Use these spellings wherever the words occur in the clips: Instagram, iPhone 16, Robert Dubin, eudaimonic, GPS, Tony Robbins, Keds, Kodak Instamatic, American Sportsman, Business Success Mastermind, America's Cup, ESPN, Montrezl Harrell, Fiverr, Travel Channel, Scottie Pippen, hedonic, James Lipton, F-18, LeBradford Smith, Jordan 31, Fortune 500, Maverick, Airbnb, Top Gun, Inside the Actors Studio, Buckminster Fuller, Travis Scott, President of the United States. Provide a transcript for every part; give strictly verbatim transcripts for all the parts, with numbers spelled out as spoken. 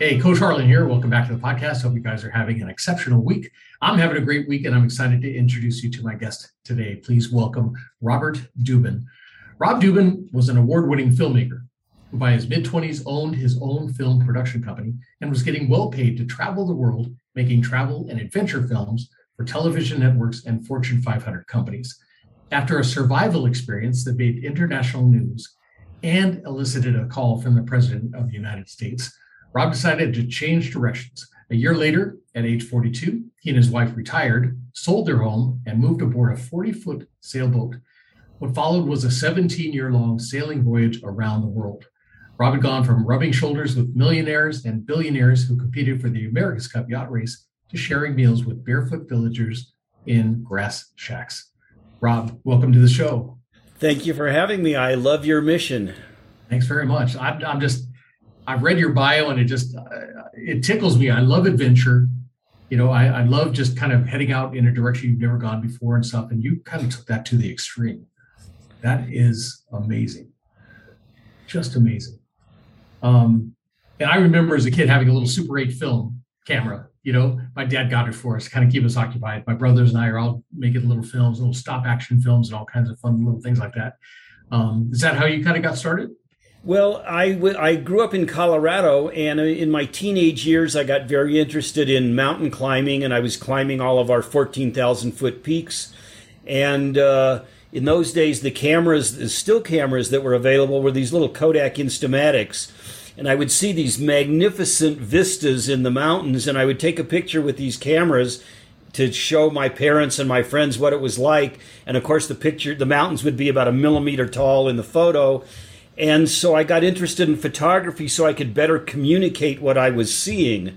Hey, Coach Harlan here. Welcome back to the podcast. Hope you guys are having an exceptional week. I'm having a great week, and I'm excited to introduce you to my guest today. Please welcome Robert Dubin. Rob Dubin was an award-winning filmmaker who by his mid-twenties owned his own film production company and was getting well paid to travel the world, making travel and adventure films for television networks and Fortune five hundred companies. After a survival experience that made international news and elicited a call from the President of the United States, Rob decided to change directions. A year later, at age forty-two, he and his wife retired, sold their home, and moved aboard a forty-foot sailboat. What followed was a seventeen-year-long sailing voyage around the world. Rob had gone from rubbing shoulders with millionaires and billionaires who competed for the America's Cup yacht race to sharing meals with barefoot villagers in grass shacks. Rob, welcome to the show. Thank you for having me. I love your mission. Thanks very much. I'm, I'm just... I've read your bio and it just, uh, it tickles me. I love adventure. You know, I, I love just kind of heading out in a direction you've never gone before and stuff. And you kind of took that to the extreme. That is amazing. Just amazing. Um, and I remember as a kid having a little Super eight film camera. You know, my dad got it for us to kind of keep us occupied. My brothers and I are all making little films, little stop action films and all kinds of fun little things like that. Um, is that how you kind of got started? Well, I, w- I grew up in Colorado, and in my teenage years, I got very interested in mountain climbing, and I was climbing all of our fourteen thousand foot peaks. And uh, in those days, the cameras, the still cameras that were available were these little Kodak Instamatics. And I would see these magnificent vistas in the mountains, and I would take a picture with these cameras to show my parents and my friends what it was like. And of course, the picture, the mountains would be about a millimeter tall in the photo. And so I got interested in photography so I could better communicate what I was seeing.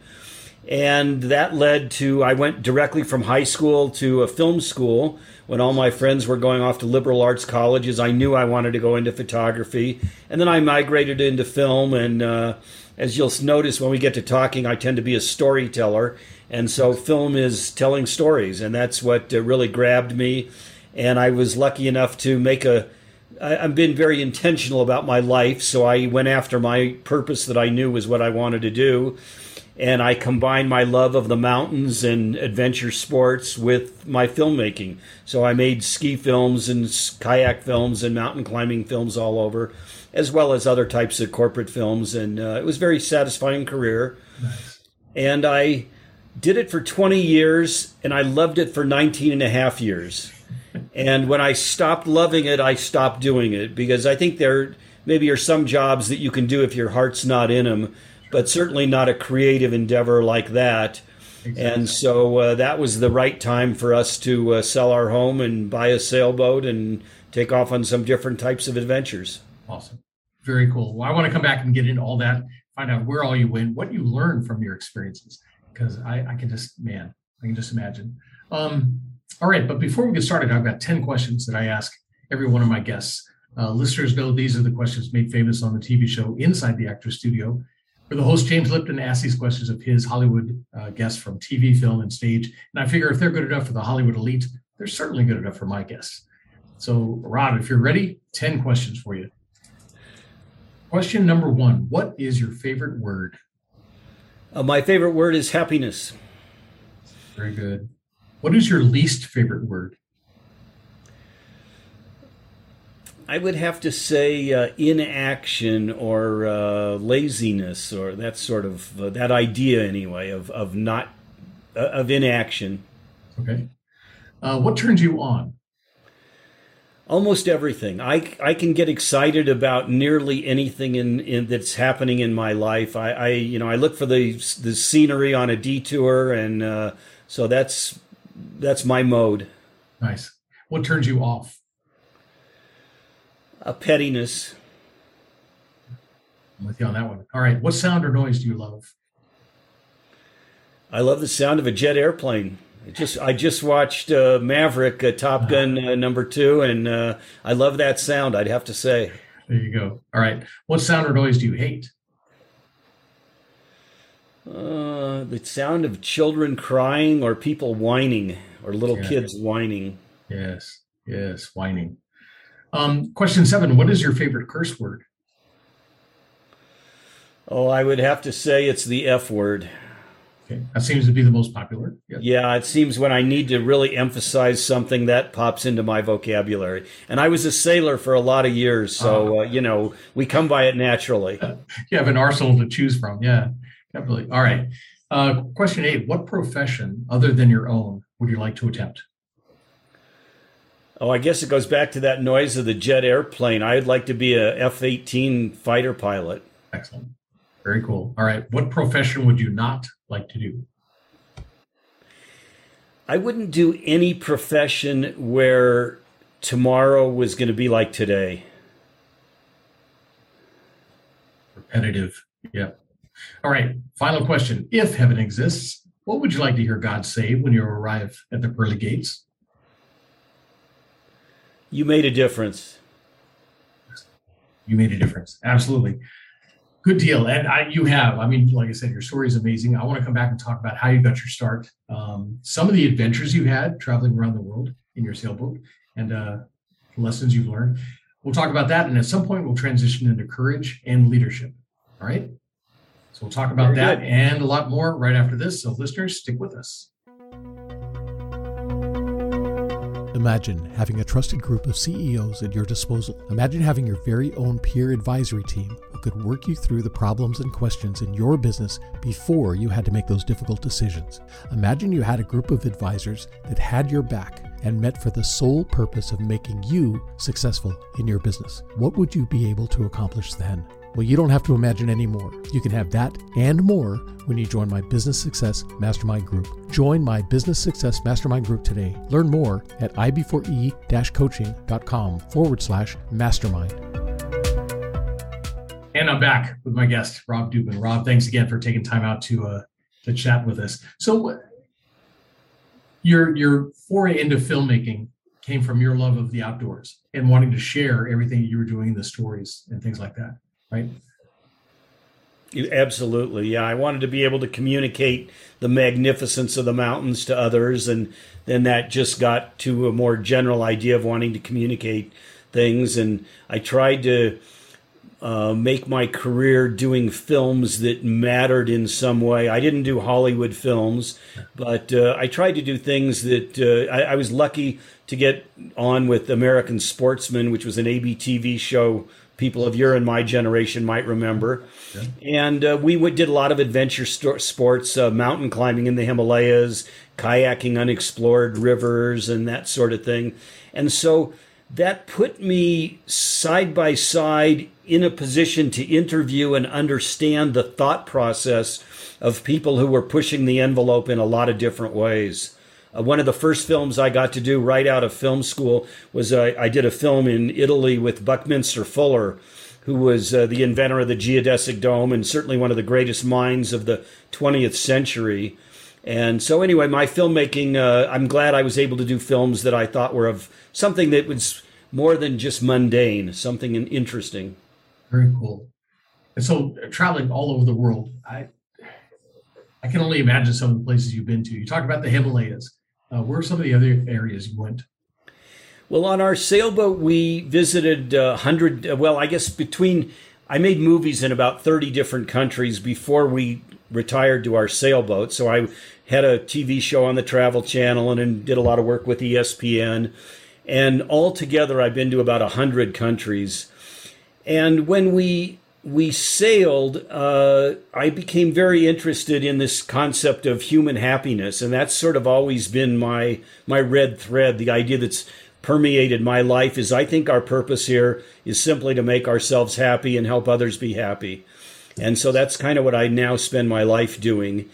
And that led to, I went directly from high school to a film school when all my friends were going off to liberal arts colleges. I knew I wanted to go into photography. And then I migrated into film. And uh, as you'll notice, when we get to talking, I tend to be a storyteller. And so film is telling stories. And that's what uh, really grabbed me. And I was lucky enough to make a I've been very intentional about my life, so I went after my purpose that I knew was what I wanted to do, and I combined my love of the mountains and adventure sports with my filmmaking. So I made ski films and kayak films and mountain climbing films all over, as well as other types of corporate films, and uh, it was a very satisfying career. Nice. And I did it for twenty years, and I loved it for nineteen and a half years. And when I stopped loving it, I stopped doing it, because I think there maybe are some jobs that you can do if your heart's not in them, but certainly not a creative endeavor like that. Exactly. And so uh, that was the right time for us to uh, sell our home and buy a sailboat and take off on some different types of adventures. Awesome. Very cool. Well, I want to come back and get into all that, find out where all you went, what you learned from your experiences, because I, I can just, man, I can just imagine. Um, All right, but before we get started, I've got ten questions that I ask every one of my guests. Uh, listeners know these are the questions made famous on the T V show Inside the Actors Studio, where the host James Lipton asks these questions of his Hollywood uh, guests from T V, film, and stage. And I figure if they're good enough for the Hollywood elite, they're certainly good enough for my guests. So, Rob, if you're ready, ten questions for you. Question number one, what is your favorite word? Uh, my favorite word is happiness. Very good. What is your least favorite word? I would have to say uh, inaction or uh, laziness, or that sort of, uh, that idea anyway, of, of not, uh, of inaction. Okay. Uh, what turns you on? Almost everything. I, I can get excited about nearly anything in, in that's happening in my life. I, I, you know, I look for the, the scenery on a detour, and uh, so that's, That's my mode. Nice. What turns you off? A pettiness. I'm with you on that one. All right. What sound or noise do you love? I love the sound of a jet airplane. just I just watched uh, Maverick, uh, Top Gun uh, number two, and uh, I love that sound, I'd have to say. There you go. All right. What sound or noise do you hate? Uh, the sound of children crying or people whining or little yeah. kids whining. Yes. Yes. Whining. Um, question seven. What is your favorite curse word? Oh, I would have to say it's the F word. Okay. That seems to be the most popular. Yes. Yeah, it seems when I need to really emphasize something, that pops into my vocabulary. And I was a sailor for a lot of years, so, uh, uh, you know, we come by it naturally. You have an arsenal to choose from. Yeah, definitely. All right. Uh, question eight, what profession other than your own would you like to attempt? Oh, I guess it goes back to that noise of the jet airplane. I'd like to be a F eighteen fighter pilot. Excellent. Very cool. All right. What profession would you not like to do? I wouldn't do any profession where tomorrow was going to be like today. Repetitive. Yeah. All right. Final question. If heaven exists, what would you like to hear God say when you arrive at the pearly gates? You made a difference. You made a difference. Absolutely. Good deal. And I, you have, I mean, like I said, your story is amazing. I want to come back and talk about how you got your start, um, some of the adventures you had traveling around the world in your sailboat, and uh, lessons you've learned. We'll talk about that. And at some point, we'll transition into courage and leadership. All right. So we'll talk about Very that good. And a lot more right after this. So listeners, stick with us. Imagine having a trusted group of C E Os at your disposal. Imagine having your very own peer advisory team who could work you through the problems and questions in your business before you had to make those difficult decisions. Imagine you had a group of advisors that had your back and met for the sole purpose of making you successful in your business. What would you be able to accomplish then? Well, you don't have to imagine anymore. You can have that and more when you join my Business Success Mastermind Group. Join my Business Success Mastermind Group today. Learn more at I B four E dash coaching dot com forward slash mastermind. And I'm back with my guest, Rob Dubin. Rob, thanks again for taking time out to uh, to chat with us. So uh, your your foray into filmmaking came from your love of the outdoors and wanting to share everything you were doing in the stories and things like that. Right. Absolutely. Yeah. I wanted to be able to communicate the magnificence of the mountains to others. And then that just got to a more general idea of wanting to communicate things. And I tried to uh, make my career doing films that mattered in some way. I didn't do Hollywood films, but uh, I tried to do things that uh, I, I was lucky to get on with American Sportsman, which was an A B T V show people of your and my generation might remember. Yeah. And uh, we would, did a lot of adventure st- sports, uh, mountain climbing in the Himalayas, kayaking unexplored rivers, and that sort of thing. And so that put me side by side in a position to interview and understand the thought process of people who were pushing the envelope in a lot of different ways. Uh, one of the first films I got to do right out of film school was uh, I did a film in Italy with Buckminster Fuller, who was uh, the inventor of the geodesic dome and certainly one of the greatest minds of the twentieth century. And so anyway, my filmmaking, uh, I'm glad I was able to do films that I thought were of something that was more than just mundane, something interesting. Very cool. And so uh, traveling all over the world, I, I can only imagine some of the places you've been to. You talked about the Himalayas. Uh, where are some of the other areas you went? Well, on our sailboat, we visited uh, one hundred, uh, well, I guess between, I made movies in about thirty different countries before we retired to our sailboat. So I had a T V show on the Travel Channel and, and did a lot of work with E S P N. And altogether, I've been to about one hundred countries. And when we we sailed, uh, I became very interested in this concept of human happiness. And that's sort of always been my my red thread. The idea that's permeated my life is I think our purpose here is simply to make ourselves happy and help others be happy. And so that's kind of what I now spend my life doing.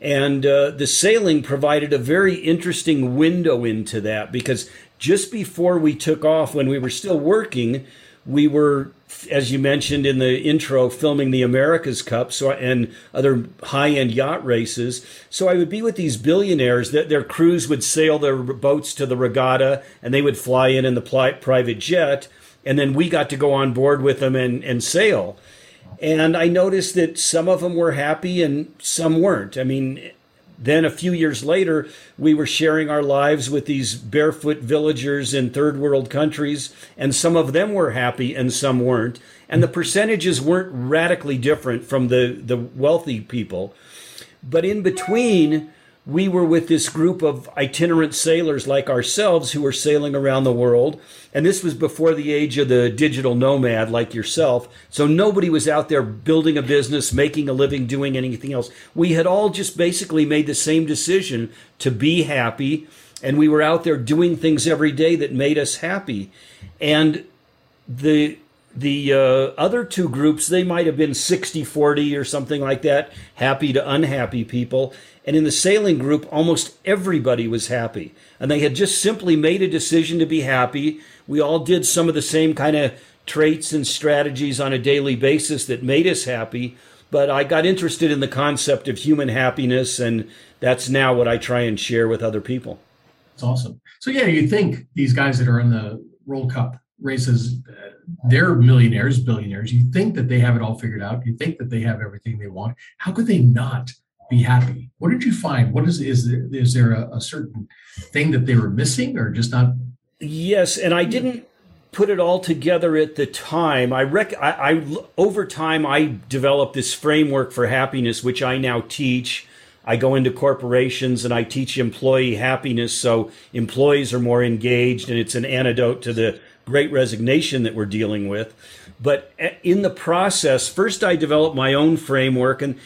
And uh, the sailing provided a very interesting window into that, because just before we took off, when we were still working, we were as you mentioned in the intro, filming the America's Cup so, and other high-end yacht races. So I would be with these billionaires that their crews would sail their boats to the regatta, and they would fly in in the private jet, and then we got to go on board with them and, and sail. And I noticed that some of them were happy and some weren't. I mean, then a few years later, we were sharing our lives with these barefoot villagers in third world countries, and some of them were happy and some weren't. And the percentages weren't radically different from the, the wealthy people. But in between, we were with this group of itinerant sailors like ourselves who were sailing around the world. And this was before the age of the digital nomad like yourself. So nobody was out there building a business, making a living, doing anything else. We had all just basically made the same decision to be happy. And we were out there doing things every day that made us happy. And the the uh, other two groups, they might have been sixty forty or something like that, happy to unhappy people. And in the sailing group, almost everybody was happy. And they had just simply made a decision to be happy. We all did some of the same kind of traits and strategies on a daily basis that made us happy. But I got interested in the concept of human happiness, and that's now what I try and share with other people. That's awesome. So yeah, you think these guys that are in the World Cup races, uh, they're millionaires, billionaires. You think that they have it all figured out. You think that they have everything they want. How could they not be happy? What did you find? What is, is there, is there a, a certain thing that they were missing or just not? Yes. And I didn't put it all together at the time. I rec- I, I over time, I developed this framework for happiness, which I now teach. I go into corporations and I teach employee happiness. So employees are more engaged, and it's an antidote to the Great Resignation that we're dealing with. But in the process, first I developed my own framework, and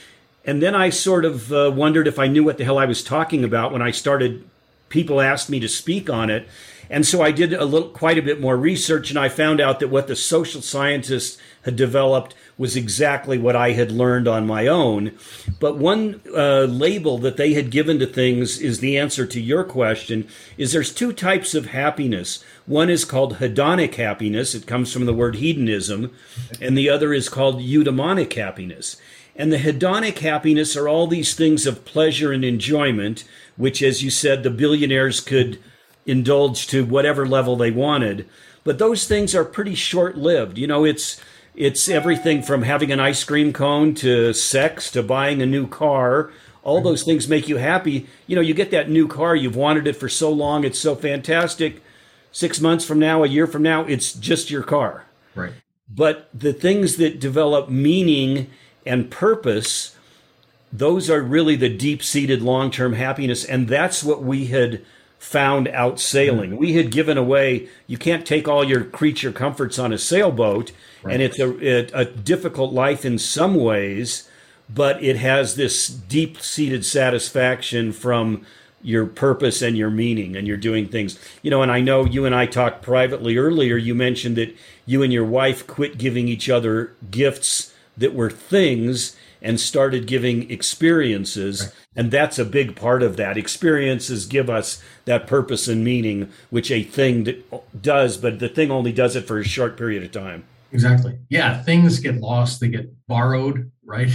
and then I sort of uh, wondered if I knew what the hell I was talking about when I started. People asked me to speak on it, and so I did a little, quite a bit more research, and I found out that what the social scientists had developed was exactly what I had learned on my own. But one uh, label that they had given to things is the answer to your question, is there's two types of happiness. One is called hedonic happiness. It comes from the word hedonism. And the other is called eudaimonic happiness. And the hedonic happiness are all these things of pleasure and enjoyment, which, as you said, the billionaires could indulge to whatever level they wanted. But those things are pretty short-lived. You know, it's it's everything from having an ice cream cone to sex to buying a new car. All those things make you happy. You know, you get that new car. You've wanted it for so long. It's so fantastic. Six months from now, a year from now, it's just your car. Right. But the things that develop meaning and purpose, those are really the deep-seated long-term happiness. And that's what we had found out sailing. We had given away, you can't take all your creature comforts on a sailboat, right. And it's a, it, a difficult life in some ways, but it has this deep-seated satisfaction from your purpose and your meaning, and you're doing things. You know, and I know you and I talked privately earlier, you mentioned that you and your wife quit giving each other gifts that were things and started giving experiences. Right. And that's a big part of that. Experiences give us that purpose and meaning, which a thing does, but the thing only does it for a short period of time. Exactly. Yeah. Things get lost. They get borrowed, right?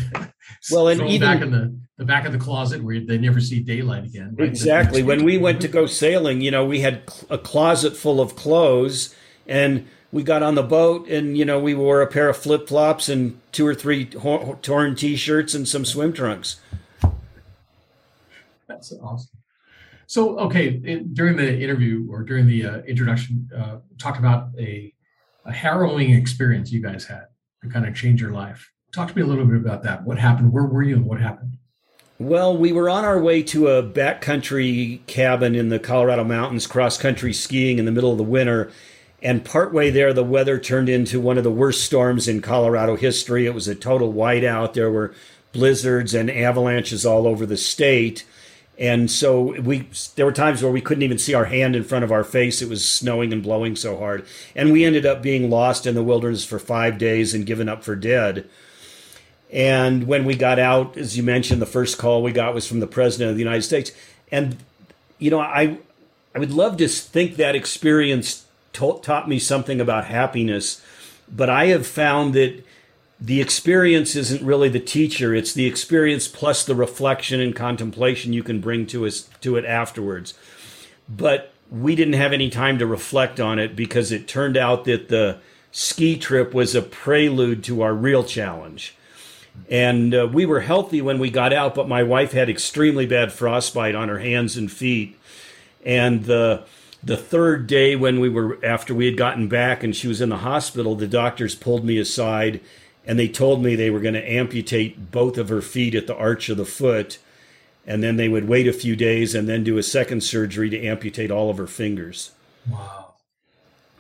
Well, and even back in the, the back of the closet where they never see daylight again. Right? Exactly. When we went to go sailing, you know, we had a closet full of clothes, and we got on the boat, and, you know, we wore a pair of flip-flops and two or three torn T-shirts and some swim trunks. That's awesome. So, okay, in, during the interview or during the uh, introduction, uh, talked about a, a harrowing experience you guys had to kind of change your life. Talk to me a little bit about that. What happened? Where were you and what happened? Well, we were on our way to a backcountry cabin in the Colorado mountains, cross-country skiing in the middle of the winter. And partway there, the weather turned into one of the worst storms in Colorado history. It was a total whiteout. There were blizzards and avalanches all over the state. And so we there were times where we couldn't even see our hand in front of our face. It was snowing and blowing so hard. And we ended up being lost in the wilderness for five days and given up for dead. And when we got out, as you mentioned, the first call we got was from the President of the United States. And, you know, I, I would love to think that experience taught me something about happiness, But I have found that the experience isn't really the teacher. It's the experience plus the reflection and contemplation you can bring to us to it afterwards. But we didn't have any time to reflect on it because it turned out that the ski trip was a prelude to our real challenge. And uh, we were healthy when we got out, but my wife had extremely bad frostbite on her hands and feet. And the the third day when we were, after we had gotten back and she was in the hospital, the doctors pulled me aside and they told me they were going to amputate both of her feet at the arch of the foot. And then they would wait a few days and then do a second surgery to amputate all of her fingers. Wow.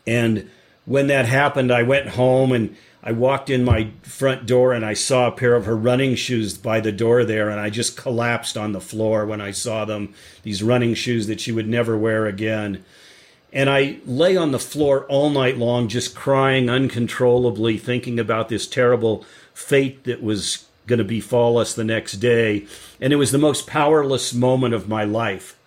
And when that happened, I went home and I walked in my front door and I saw a pair of her running shoes by the door there. And I just collapsed on the floor when I saw them, these running shoes that she would never wear again. And I lay on the floor all night long, just crying uncontrollably, thinking about this terrible fate that was going to befall us the next day. And it was the most powerless moment of my life.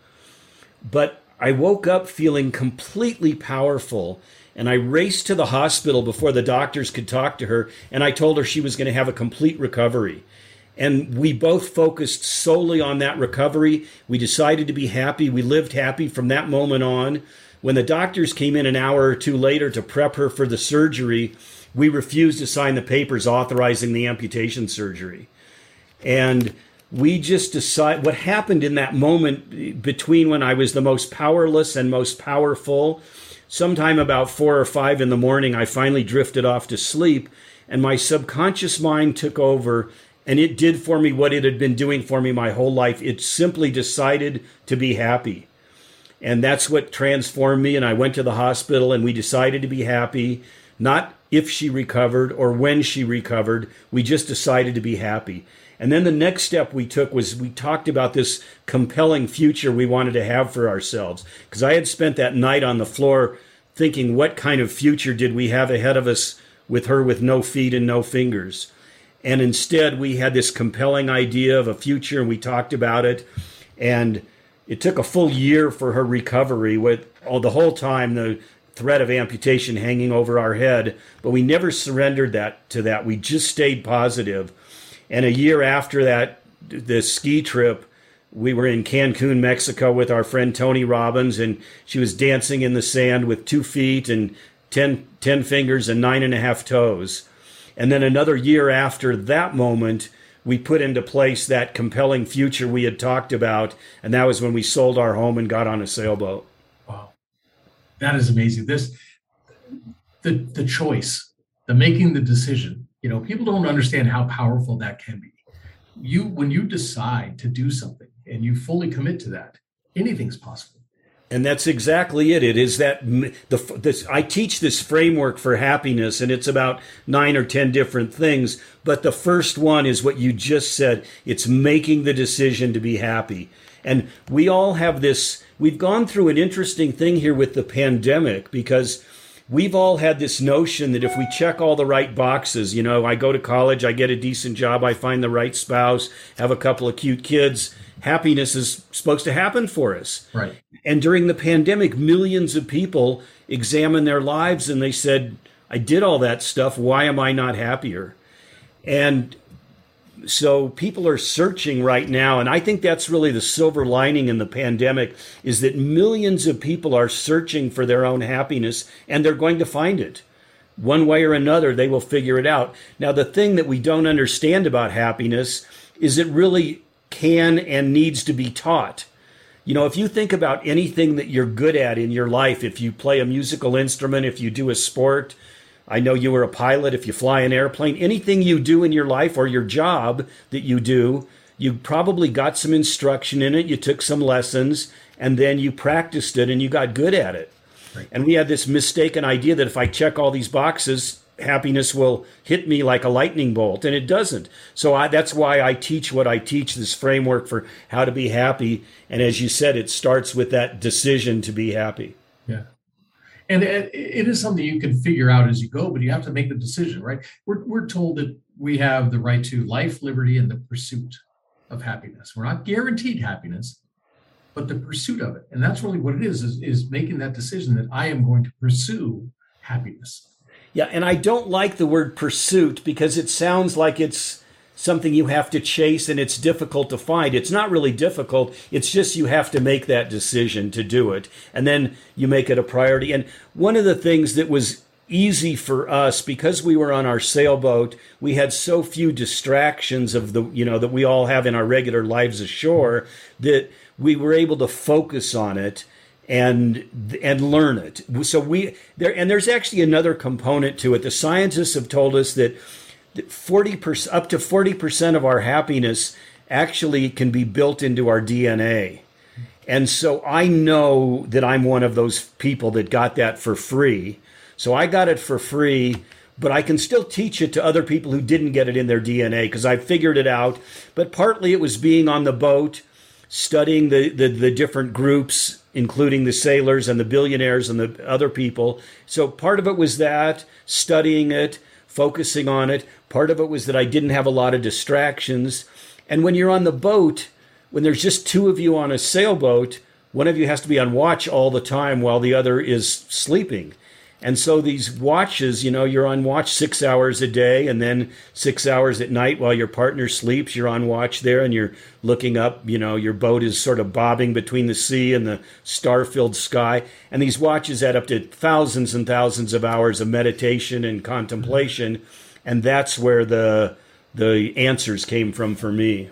But I woke up feeling completely powerful. And I raced to the hospital before the doctors could talk to her, and I told her she was going to have a complete recovery. And we both focused solely on that recovery. We decided to be happy. We lived happy from that moment on. When the doctors came in an hour or two later to prep her for the surgery, we refused to sign the papers authorizing the amputation surgery. And we just decided what happened in that moment between when I was the most powerless and most powerful. Sometime about four or five in the morning, I finally drifted off to sleep, and my subconscious mind took over, and it did for me what it had been doing for me my whole life. It simply decided to be happy. And that's what transformed me, and I went to the hospital, and we decided to be happy, not if she recovered or when she recovered. We just decided to be happy. And then the next step we took was we talked about this compelling future we wanted to have for ourselves. Because I had spent that night on the floor thinking, what kind of future did we have ahead of us with her with no feet and no fingers? And instead, we had this compelling idea of a future, and we talked about it. And it took a full year for her recovery, with all the whole time the threat of amputation hanging over our head. But we never surrendered that to that. We just stayed positive. And a year after that, this ski trip, we were in Cancun, Mexico with our friend Tony Robbins, and she was dancing in the sand with two feet and ten, ten fingers and nine and a half toes. And then another year after that moment, we put into place that compelling future we had talked about, and that was when we sold our home and got on a sailboat. Wow. That is amazing. This, the, the choice, the making the decision. You know, people don't understand how powerful that can be. You, when you decide to do something and you fully commit to that, anything's possible. And that's exactly it. It is that the this, I teach this framework for happiness, and it's about nine or ten different things. But the first one is what you just said. It's making the decision to be happy. And we all have this. We've gone through an interesting thing here with the pandemic, because we've all had this notion that if we check all the right boxes, you know, I go to college, I get a decent job, I find the right spouse, have a couple of cute kids, happiness is supposed to happen for us. Right. And during the pandemic, millions of people examined their lives and they said, I did all that stuff. Why am I not happier? And so people are searching right now. And I think that's really the silver lining in the pandemic, is that millions of people are searching for their own happiness, and they're going to find it. One way or another, they will figure it out. Now, the thing that we don't understand about happiness is it really can and needs to be taught. You know, if you think about anything that you're good at in your life, if you play a musical instrument, if you do a sport, I know you were a pilot, if you fly an airplane, anything you do in your life or your job that you do, you probably got some instruction in it, you took some lessons, and then you practiced it and you got good at it. Right. And we had this mistaken idea that if I check all these boxes, happiness will hit me like a lightning bolt, and it doesn't. So I, that's why I teach what I teach, this framework for how to be happy. And as you said, it starts with that decision to be happy. Yeah. And it is something you can figure out as you go, but you have to make the decision, right? We're we're told that we have the right to life, liberty, and the pursuit of happiness. We're not guaranteed happiness, but the pursuit of it. And that's really what it is, is, is making that decision that I am going to pursue happiness. Yeah, and I don't like the word pursuit because it sounds like it's something you have to chase and it's difficult to find. It's not really difficult. It's just you have to make that decision to do it. And then you make it a priority. And one of the things that was easy for us, because we were on our sailboat, we had so few distractions of the, you know, that we all have in our regular lives ashore, that we were able to focus on it and and learn it. So we there, and there's actually another component to it. The scientists have told us that forty percent, up to forty percent of our happiness actually can be built into our D N A. And so I know that I'm one of those people that got that for free. So I got it for free, but I can still teach it to other people who didn't get it in their D N A because I figured it out. But partly it was being on the boat, studying the, the, the different groups, including the sailors and the billionaires and the other people. So part of it was that, studying it, focusing on it. Part of it was that I didn't have a lot of distractions. And when you're on the boat, when there's just two of you on a sailboat, one of you has to be on watch all the time while the other is sleeping. And so these watches, you know, you're on watch six hours a day and then six hours at night while your partner sleeps, you're on watch there and you're looking up, you know, your boat is sort of bobbing between the sea and the star-filled sky. And these watches add up to thousands and thousands of hours of meditation and contemplation. And that's where the the answers came from for me.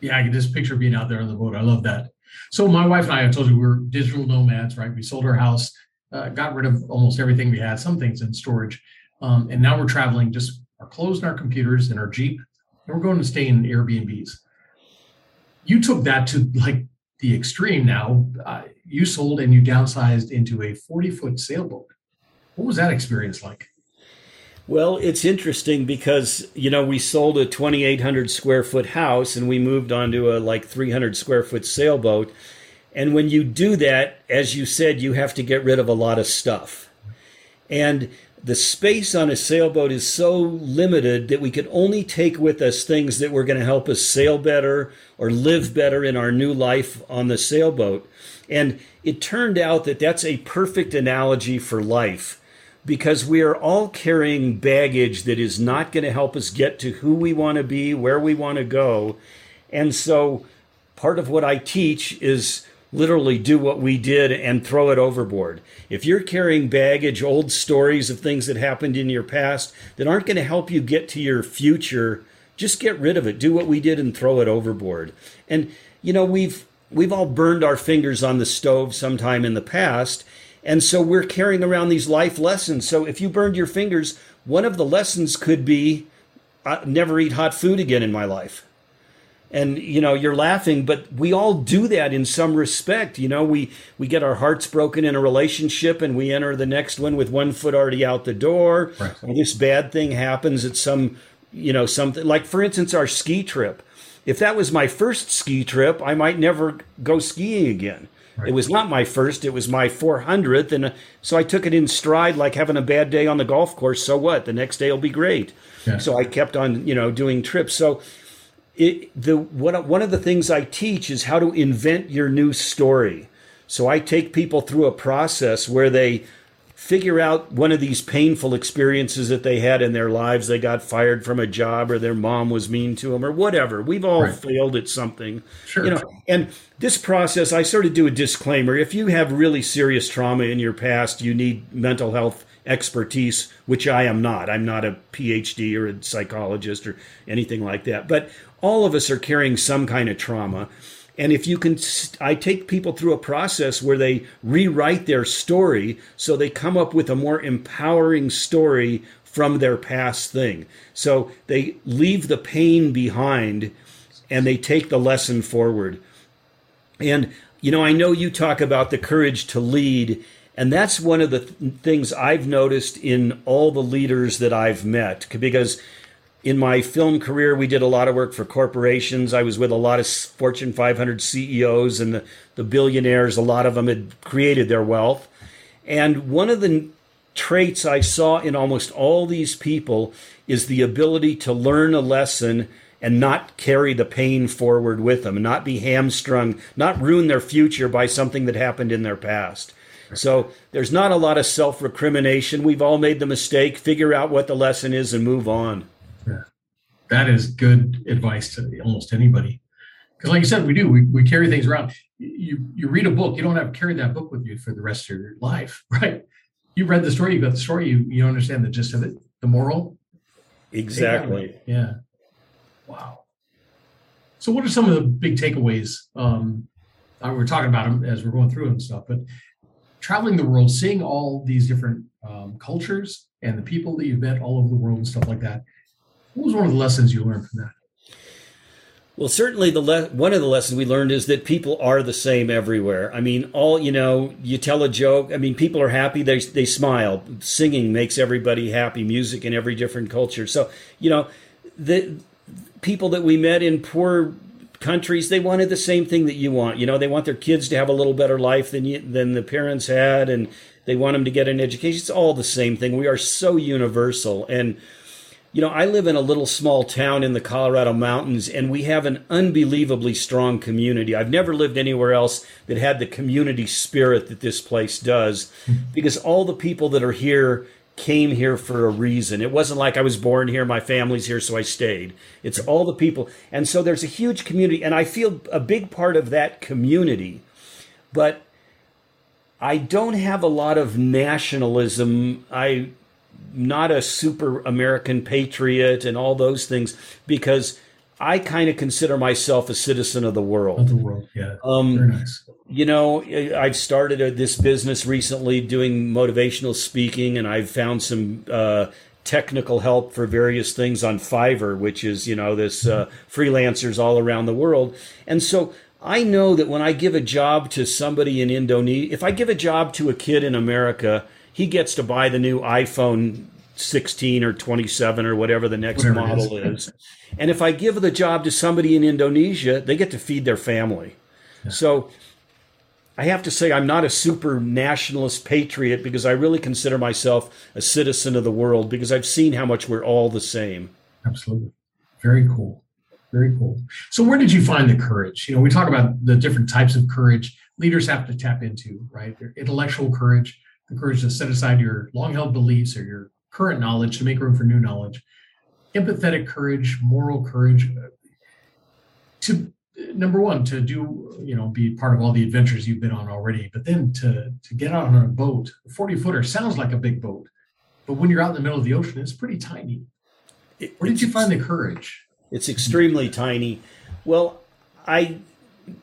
Yeah, I can just picture being out there on the boat. I love that. So my wife and I, I told you, we were digital nomads, right? We sold our house. Uh, got rid of almost everything we had, some things in storage. Um, and now we're traveling, just our clothes and our computers and our Jeep. And we're going to stay in Airbnbs. You took that to like the extreme now. Uh, you sold and you downsized into a forty-foot sailboat. What was that experience like? Well, it's interesting because, you know, we sold a twenty-eight hundred square foot house and we moved onto a like three hundred square foot sailboat. And when you do that, as you said, you have to get rid of a lot of stuff. And the space on a sailboat is so limited that we could only take with us things that were going to help us sail better or live better in our new life on the sailboat. And it turned out that that's a perfect analogy for life, because we are all carrying baggage that is not going to help us get to who we want to be, where we want to go. And so part of what I teach is literally do what we did and throw it overboard. If you're carrying baggage, old stories of things that happened in your past that aren't going to help you get to your future, just get rid of it. Do what we did and throw it overboard. And, you know, we've we've all burned our fingers on the stove sometime in the past. And so we're carrying around these life lessons. So if you burned your fingers, one of the lessons could be, I never eat hot food again in my life. And, you know, you're laughing, but we all do that in some respect. You know, we, we get our hearts broken in a relationship and we enter the next one with one foot already out the door. Right. Or this bad thing happens at some, you know, something like, for instance, our ski trip. If that was my first ski trip, I might never go skiing again. Right. It was not my first. It was my four hundredth. And so I took it in stride, like having a bad day on the golf course. So what? The next day will be great. Yeah. So I kept on, you know, doing trips. So It, the one, one of the things I teach is how to invent your new story. So I take people through a process where they figure out one of these painful experiences that they had in their lives. They got fired from a job or their mom was mean to them or whatever. We've all right. failed at something. Sure. You know, and this process, I sort of do a disclaimer. If you have really serious trauma in your past, you need mental health expertise, which I am not. I'm not a P H D or a psychologist or anything like that. But all of us are carrying some kind of trauma. And if you can, I take people through a process where they rewrite their story so they come up with a more empowering story from their past thing. So they leave the pain behind and they take the lesson forward. And, you know, I know you talk about the courage to lead. And that's one of the th- things I've noticed in all the leaders that I've met, because in my film career, we did a lot of work for corporations. I was with a lot of Fortune five hundred C E Os and the, the billionaires. A lot of them had created their wealth. And one of the traits I saw in almost all these people is the ability to learn a lesson and not carry the pain forward with them, not be hamstrung, not ruin their future by something that happened in their past. So there's not a lot of self-recrimination. We've all made the mistake. Figure out what the lesson is and move on. Yeah. That is good advice to almost anybody. Because like you said, we do. We, we carry things around. You you read a book. You don't have to carry that book with you for the rest of your life, right? You read the story. You got the story. You, you understand the gist of it, the moral. Exactly. Yeah. Wow. So what are some of the big takeaways? Um, I, we're talking about them as we're going through them and stuff, but traveling the world, seeing all these different um, cultures and the people that you've met all over the world and stuff like that. What was one of the lessons you learned from that? Well, certainly the le- one of the lessons we learned is that people are the same everywhere. I mean, all, you know, you tell a joke. I mean, people are happy. They they smile. Singing makes everybody happy. Music in every different culture. So, you know, the people that we met in poor countries, they wanted the same thing that you want. You know, they want their kids to have a little better life than you, than the parents had, and they want them to get an education. It's all the same thing. We are so universal. And you know, I live in a little small town in the Colorado mountains, and we have an unbelievably strong community. I've never lived anywhere else that had the community spirit that this place does, because all the people that are here came here for a reason. It wasn't like I was born here, my family's here, so I stayed. It's all the people. And so there's a huge community, and I feel a big part of that community. But I don't have a lot of nationalism. I... not a super American patriot and all those things, because I kind of consider myself a citizen of the world. Of the world, yeah. Um, Very nice. You know, I've started a, this business recently doing motivational speaking, and I've found some uh, technical help for various things on Fiverr, which is, you know, this uh, freelancers all around the world. And so I know that when I give a job to somebody in Indonesia, if I give a job to a kid in America, he gets to buy the new iPhone sixteen or twenty-seven or whatever the next whatever model is. is. And if I give the job to somebody in Indonesia, they get to feed their family. Yeah. So I have to say I'm not a super nationalist patriot, because I really consider myself a citizen of the world, because I've seen how much we're all the same. Absolutely. Very cool. Very cool. So where did you find the courage? You know, we talk about the different types of courage leaders have to tap into, right? Their intellectual courage. The courage to set aside your long-held beliefs or your current knowledge to make room for new knowledge, empathetic courage, moral courage. To number one, to do, you know, be part of all the adventures you've been on already, but then to to get out on a boat, a forty-footer sounds like a big boat, but when you're out in the middle of the ocean, it's pretty tiny. Where did you find the courage? It's extremely tiny. Well, I.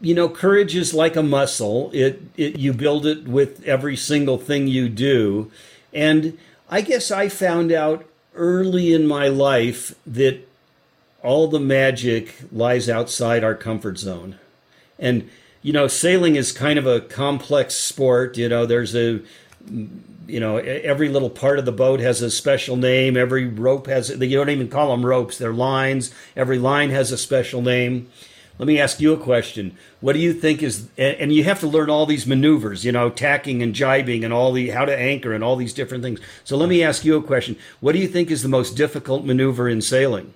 You know, courage is like a muscle. It, it you build it with every single thing you do. And I guess I found out early in my life that all the magic lies outside our comfort zone. And, you know, sailing is kind of a complex sport. You know, there's a, you know, every little part of the boat has a special name. Every rope has, you don't even call them ropes, they're lines. Every line has a special name. Let me ask you a question. What do you think is, and you have to learn all these maneuvers, you know, tacking and jibing and all the, how to anchor and all these different things. So let me ask you a question. What do you think is the most difficult maneuver in sailing?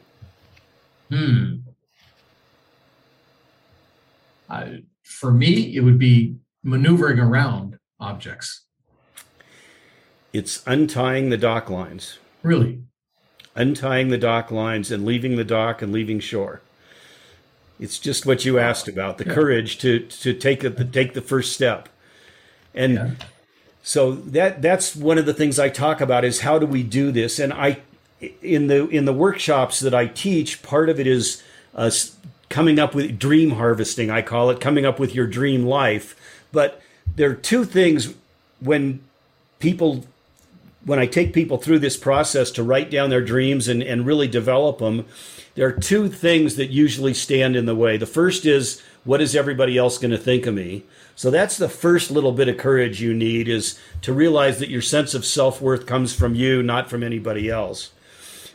Hmm. Uh, for me, it would be maneuvering around objects. It's untying the dock lines. Really? Untying the dock lines and leaving the dock and leaving shore. It's just what you asked about, the yeah. courage to to take a, to take the first step. And yeah. so that that's one of the things I talk about is how do we do this? And I in the in the workshops that I teach, part of it is uh, coming up with dream harvesting, I call it, coming up with your dream life. But there are two things when people when I take people through this process to write down their dreams and, and really develop them. There are two things that usually stand in the way. The first is, what is everybody else going to think of me? So that's the first little bit of courage you need, is to realize that your sense of self-worth comes from you, not from anybody else.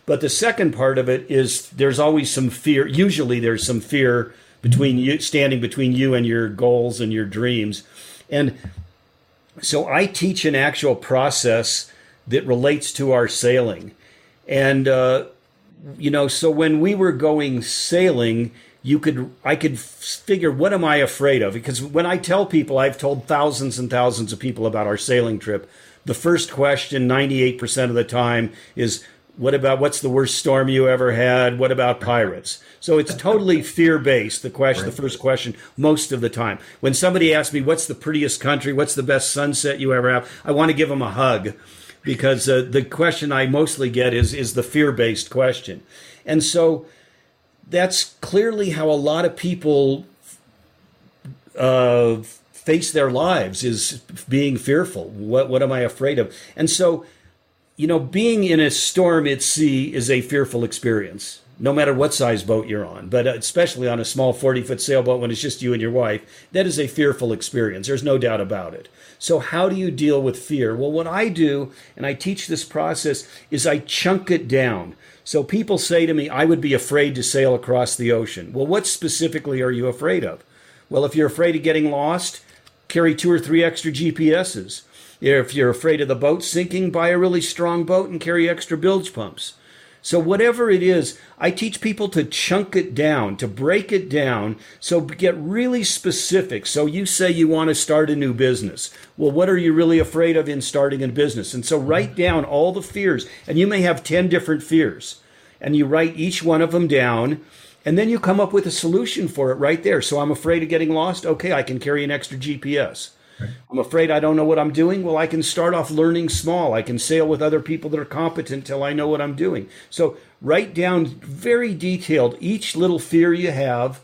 But the second part of it is there's always some fear. Usually there's some fear between you, standing between you and your goals and your dreams. And so I teach an actual process that relates to our sailing. And, uh, You know, so when we were going sailing, you could, I could figure, what am I afraid of? Because when I tell people, I've told thousands and thousands of people about our sailing trip, the first question ninety-eight percent of the time is, what about, what's the worst storm you ever had? What about pirates? So it's totally fear-based, the question, right. The first question, most of the time. When somebody asks me, what's the prettiest country? What's the best sunset you ever have? I want to give them a hug, because uh, the question I mostly get is, is the fear-based question. And so that's clearly how a lot of people uh, face their lives, is being fearful. What, what am I afraid of? And so, you know, being in a storm at sea is a fearful experience, no matter what size boat you're on, but especially on a small forty-foot sailboat when it's just you and your wife, that is a fearful experience. There's no doubt about it. So how do you deal with fear? Well, what I do, and I teach this process, is I chunk it down. So people say to me, I would be afraid to sail across the ocean. Well, what specifically are you afraid of? Well, if you're afraid of getting lost, carry two or three extra G P S's. If you're afraid of the boat sinking, buy a really strong boat and carry extra bilge pumps. So whatever it is, I teach people to chunk it down, to break it down, so get really specific. So you say you want to start a new business. Well, what are you really afraid of in starting a business? And so write down all the fears, and you may have ten different fears, and you write each one of them down, and then you come up with a solution for it right there. So I'm afraid of getting lost. Okay, I can carry an extra G P S. I'm afraid I don't know what I'm doing. Well, I can start off learning small. I can sail with other people that are competent till I know what I'm doing. So write down very detailed each little fear you have,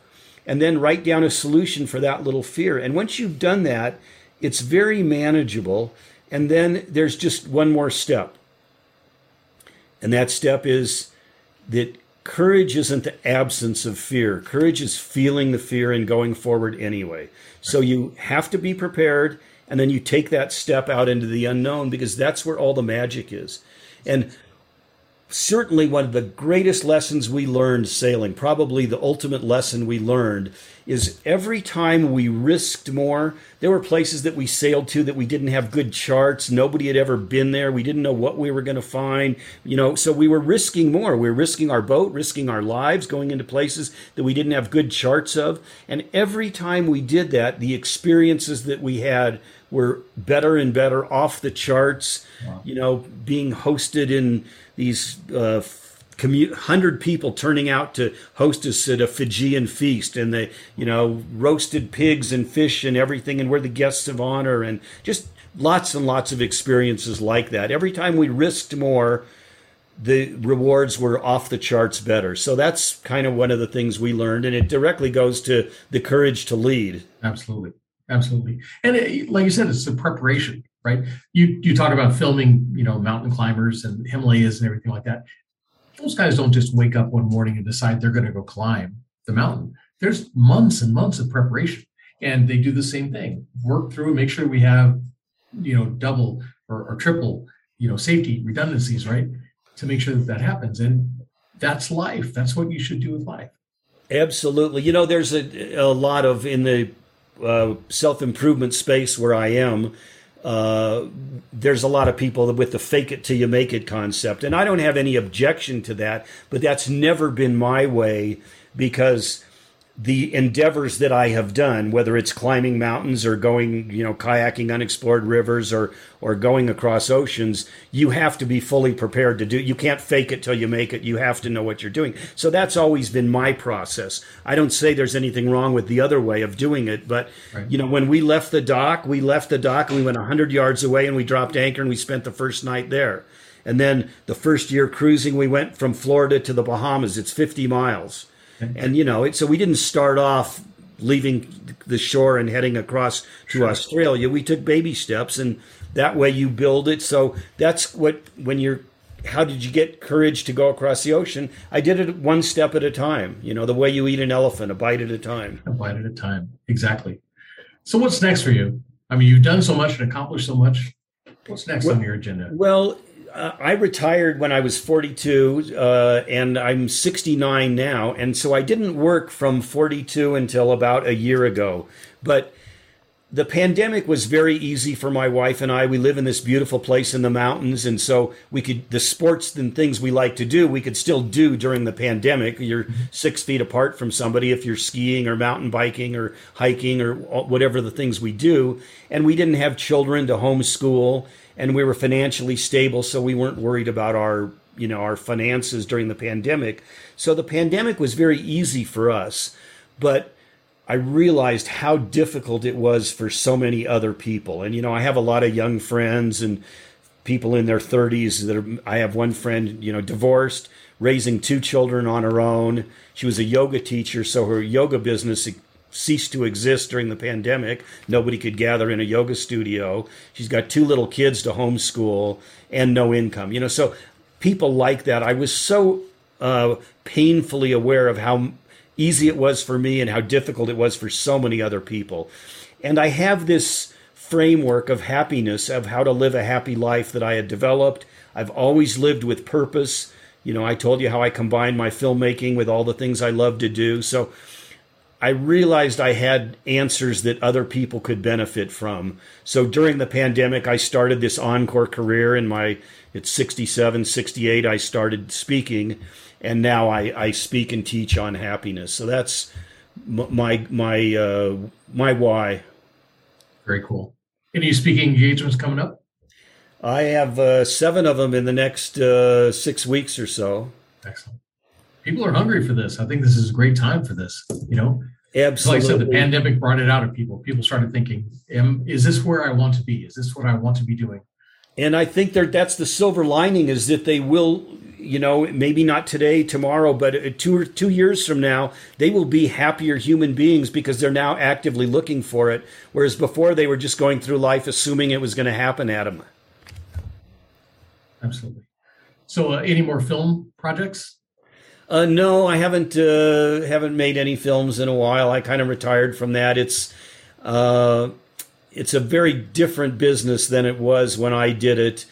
and then write down a solution for that little fear. And once you've done that, it's very manageable. And then there's just one more step. And that step is that courage isn't the absence of fear. Courage is feeling the fear and going forward anyway. So you have to be prepared, and then you take that step out into the unknown, because that's where all the magic is. And certainly one of the greatest lessons we learned sailing, probably the ultimate lesson we learned, is every time we risked more, there were places that we sailed to that we didn't have good charts. Nobody had ever been there. We didn't know what we were going to find. You know, so we were risking more. We were risking our boat, risking our lives, going into places that we didn't have good charts of. And every time we did that, the experiences that we had were better and better, off the charts. Wow. You know, being hosted in these uh, commu- hundred people turning out to host us at a Fijian feast, and they, you know, roasted pigs and fish and everything, and we're the guests of honor, and just lots and lots of experiences like that. Every time we risked more, the rewards were off the charts better. So that's kind of one of the things we learned, and it directly goes to the courage to lead. Absolutely. Absolutely. And it, like you said, it's the preparation, right? You you talk about filming, you know, mountain climbers and Himalayas and everything like that. Those guys don't just wake up one morning and decide they're going to go climb the mountain. There's months and months of preparation. And they do the same thing. Work through and make sure we have, you know, double or, or triple, you know, safety redundancies, right? To make sure that that happens. And that's life. That's what you should do with life. Absolutely. You know, there's a, a lot of in the Uh, self-improvement space where I am, uh, there's a lot of people with the fake it till you make it concept. And I don't have any objection to that, but that's never been my way, because the endeavors that I have done, whether it's climbing mountains or going, you know, kayaking unexplored rivers or or going across oceans, you have to be fully prepared to do. You can't fake it till you make it. You have to know what you're doing. So that's always been my process. I don't say there's anything wrong with the other way of doing it, but right. You know, when we left the dock, we left the dock and we went one hundred yards away and we dropped anchor and we spent the first night there. And then the first year cruising, we went from Florida to the Bahamas. It's fifty miles. And, you know, it, so we didn't start off leaving the shore and heading across to sure. Australia. We took baby steps, and that way you build it. So that's what, when you're, how did you get courage to go across the ocean? I did it one step at a time. You know, the way you eat an elephant, a bite at a time. A bite at a time. Exactly. So what's next for you? I mean, you've done so much and accomplished so much. What's next well, on your agenda? Well, I retired when I was forty-two, uh, and I'm sixty-nine now. And so I didn't work from forty-two until about a year ago. But the pandemic was very easy for my wife and I. We live in this beautiful place in the mountains. And so we could, the sports and things we like to do, we could still do during the pandemic. You're six feet apart from somebody if you're skiing or mountain biking or hiking or whatever the things we do. And we didn't have children to homeschool, and we were financially stable. So we weren't worried about our, you know, our finances during the pandemic. So the pandemic was very easy for us, but I realized how difficult it was for so many other people. And, you know, I have a lot of young friends and people in their thirties that are, I have one friend, you know, divorced, raising two children on her own. She was a yoga teacher, so her yoga business ceased to exist during the pandemic. Nobody could gather in a yoga studio. She's got two little kids to homeschool and no income. You know, so people like that. I was so uh, painfully aware of how easy it was for me and how difficult it was for so many other people. And I have this framework of happiness, of how to live a happy life that I had developed. I've always lived with purpose. You know, I told you how I combined my filmmaking with all the things I love to do. So I realized I had answers that other people could benefit from. So during the pandemic, I started this encore career in my, at sixty-seven, sixty-eight, I started speaking. And now I, I speak and teach on happiness. So that's my my uh, my why. Very cool. Any speaking engagements coming up? I have uh, seven of them in the next uh, six weeks or so. Excellent. People are hungry for this. I think this is a great time for this. You know, absolutely. Like I said, the pandemic brought it out of people. People started thinking, Am, "Is this where I want to be? Is this what I want to be doing?" And I think that that's the silver lining, is that they will, you know, maybe not today, tomorrow, but two or two years from now, they will be happier human beings because they're now actively looking for it. Whereas before, they were just going through life assuming it was going to happen at them. Absolutely. So uh, any more film projects? Uh, no, I haven't, uh, haven't made any films in a while. I kind of retired from that. It's, uh, it's a very different business than it was when I did it.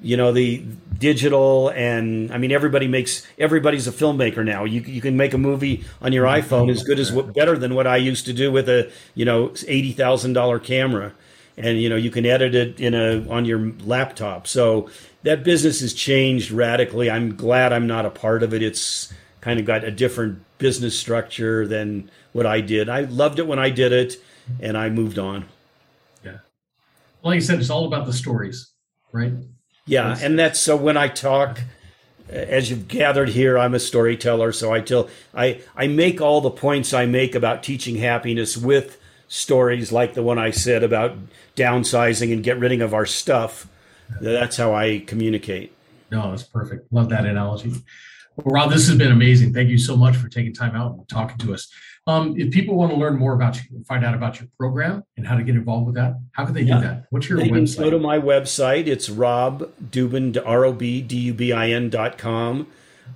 You know, the digital, and I mean, everybody makes, everybody's a filmmaker now. You you can make a movie on your iPhone as good as what, better than what I used to do with a, you know, eighty thousand dollars camera. And, you know, you can edit it in a, on your laptop. So that business has changed radically. I'm glad I'm not a part of it. It's kind of got a different business structure than what I did. I loved it when I did it, and I moved on. Yeah. Well, like you said, it's all about the stories, right? Yeah, and that's, so when I talk, as you've gathered here, I'm a storyteller, so I tell, I, I make all the points I make about teaching happiness with stories, like the one I said about downsizing and get rid of our stuff. That's how I communicate. No, that's perfect. Love that analogy. Well, Rob, this has been amazing. Thank you so much for taking time out and talking to us. Um, if people want to learn more about you and find out about your program and how to get involved with that, how can they yeah. do that? What's your they website? Can go to my website. It's robdubin, R O B D U B I N dot com.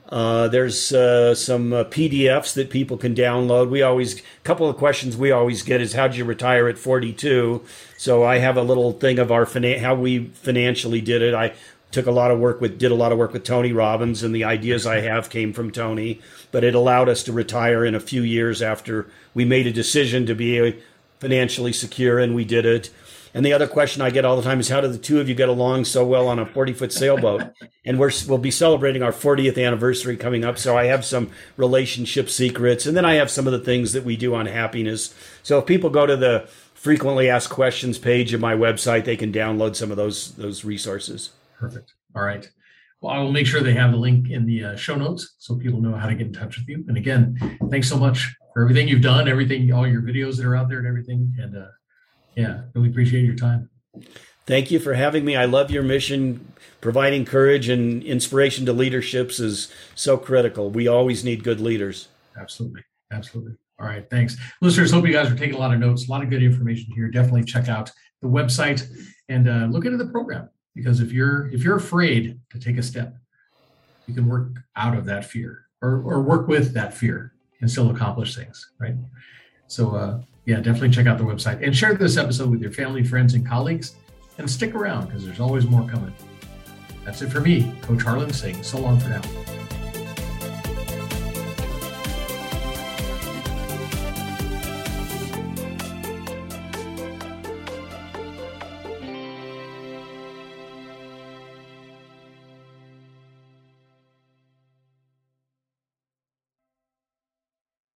Uh, there's uh, some uh, P D Fs that people can download. We always, a couple of questions we always get is, how'd you retire at forty-two? So I have a little thing of our finan- how we financially did it. I Took a lot of work with, did a lot of work with Tony Robbins, and the ideas I have came from Tony, but it allowed us to retire in a few years after we made a decision to be financially secure, and we did it. And the other question I get all the time is, how do the two of you get along so well on a forty-foot sailboat? And we're, we'll be celebrating our fortieth anniversary coming up, so I have some relationship secrets, and then I have some of the things that we do on happiness. So if people go to the frequently asked questions page of my website, they can download some of those those resources. Perfect. All right. Well, I will make sure they have the link in the uh, show notes so people know how to get in touch with you. And again, thanks so much for everything you've done, everything, all your videos that are out there and everything. And uh, yeah, really appreciate your time. Thank you for having me. I love your mission. Providing courage and inspiration to leaderships is so critical. We always need good leaders. Absolutely. Absolutely. All right. Thanks. Listeners, hope you guys are taking a lot of notes, a lot of good information here. Definitely check out the website and uh, look into the program. Because if you're if you're afraid to take a step, you can work out of that fear, or or work with that fear and still accomplish things, right? So uh, yeah, definitely check out the website and share this episode with your family, friends, and colleagues, and stick around because there's always more coming. That's it for me, Coach Harlan, saying so long for now.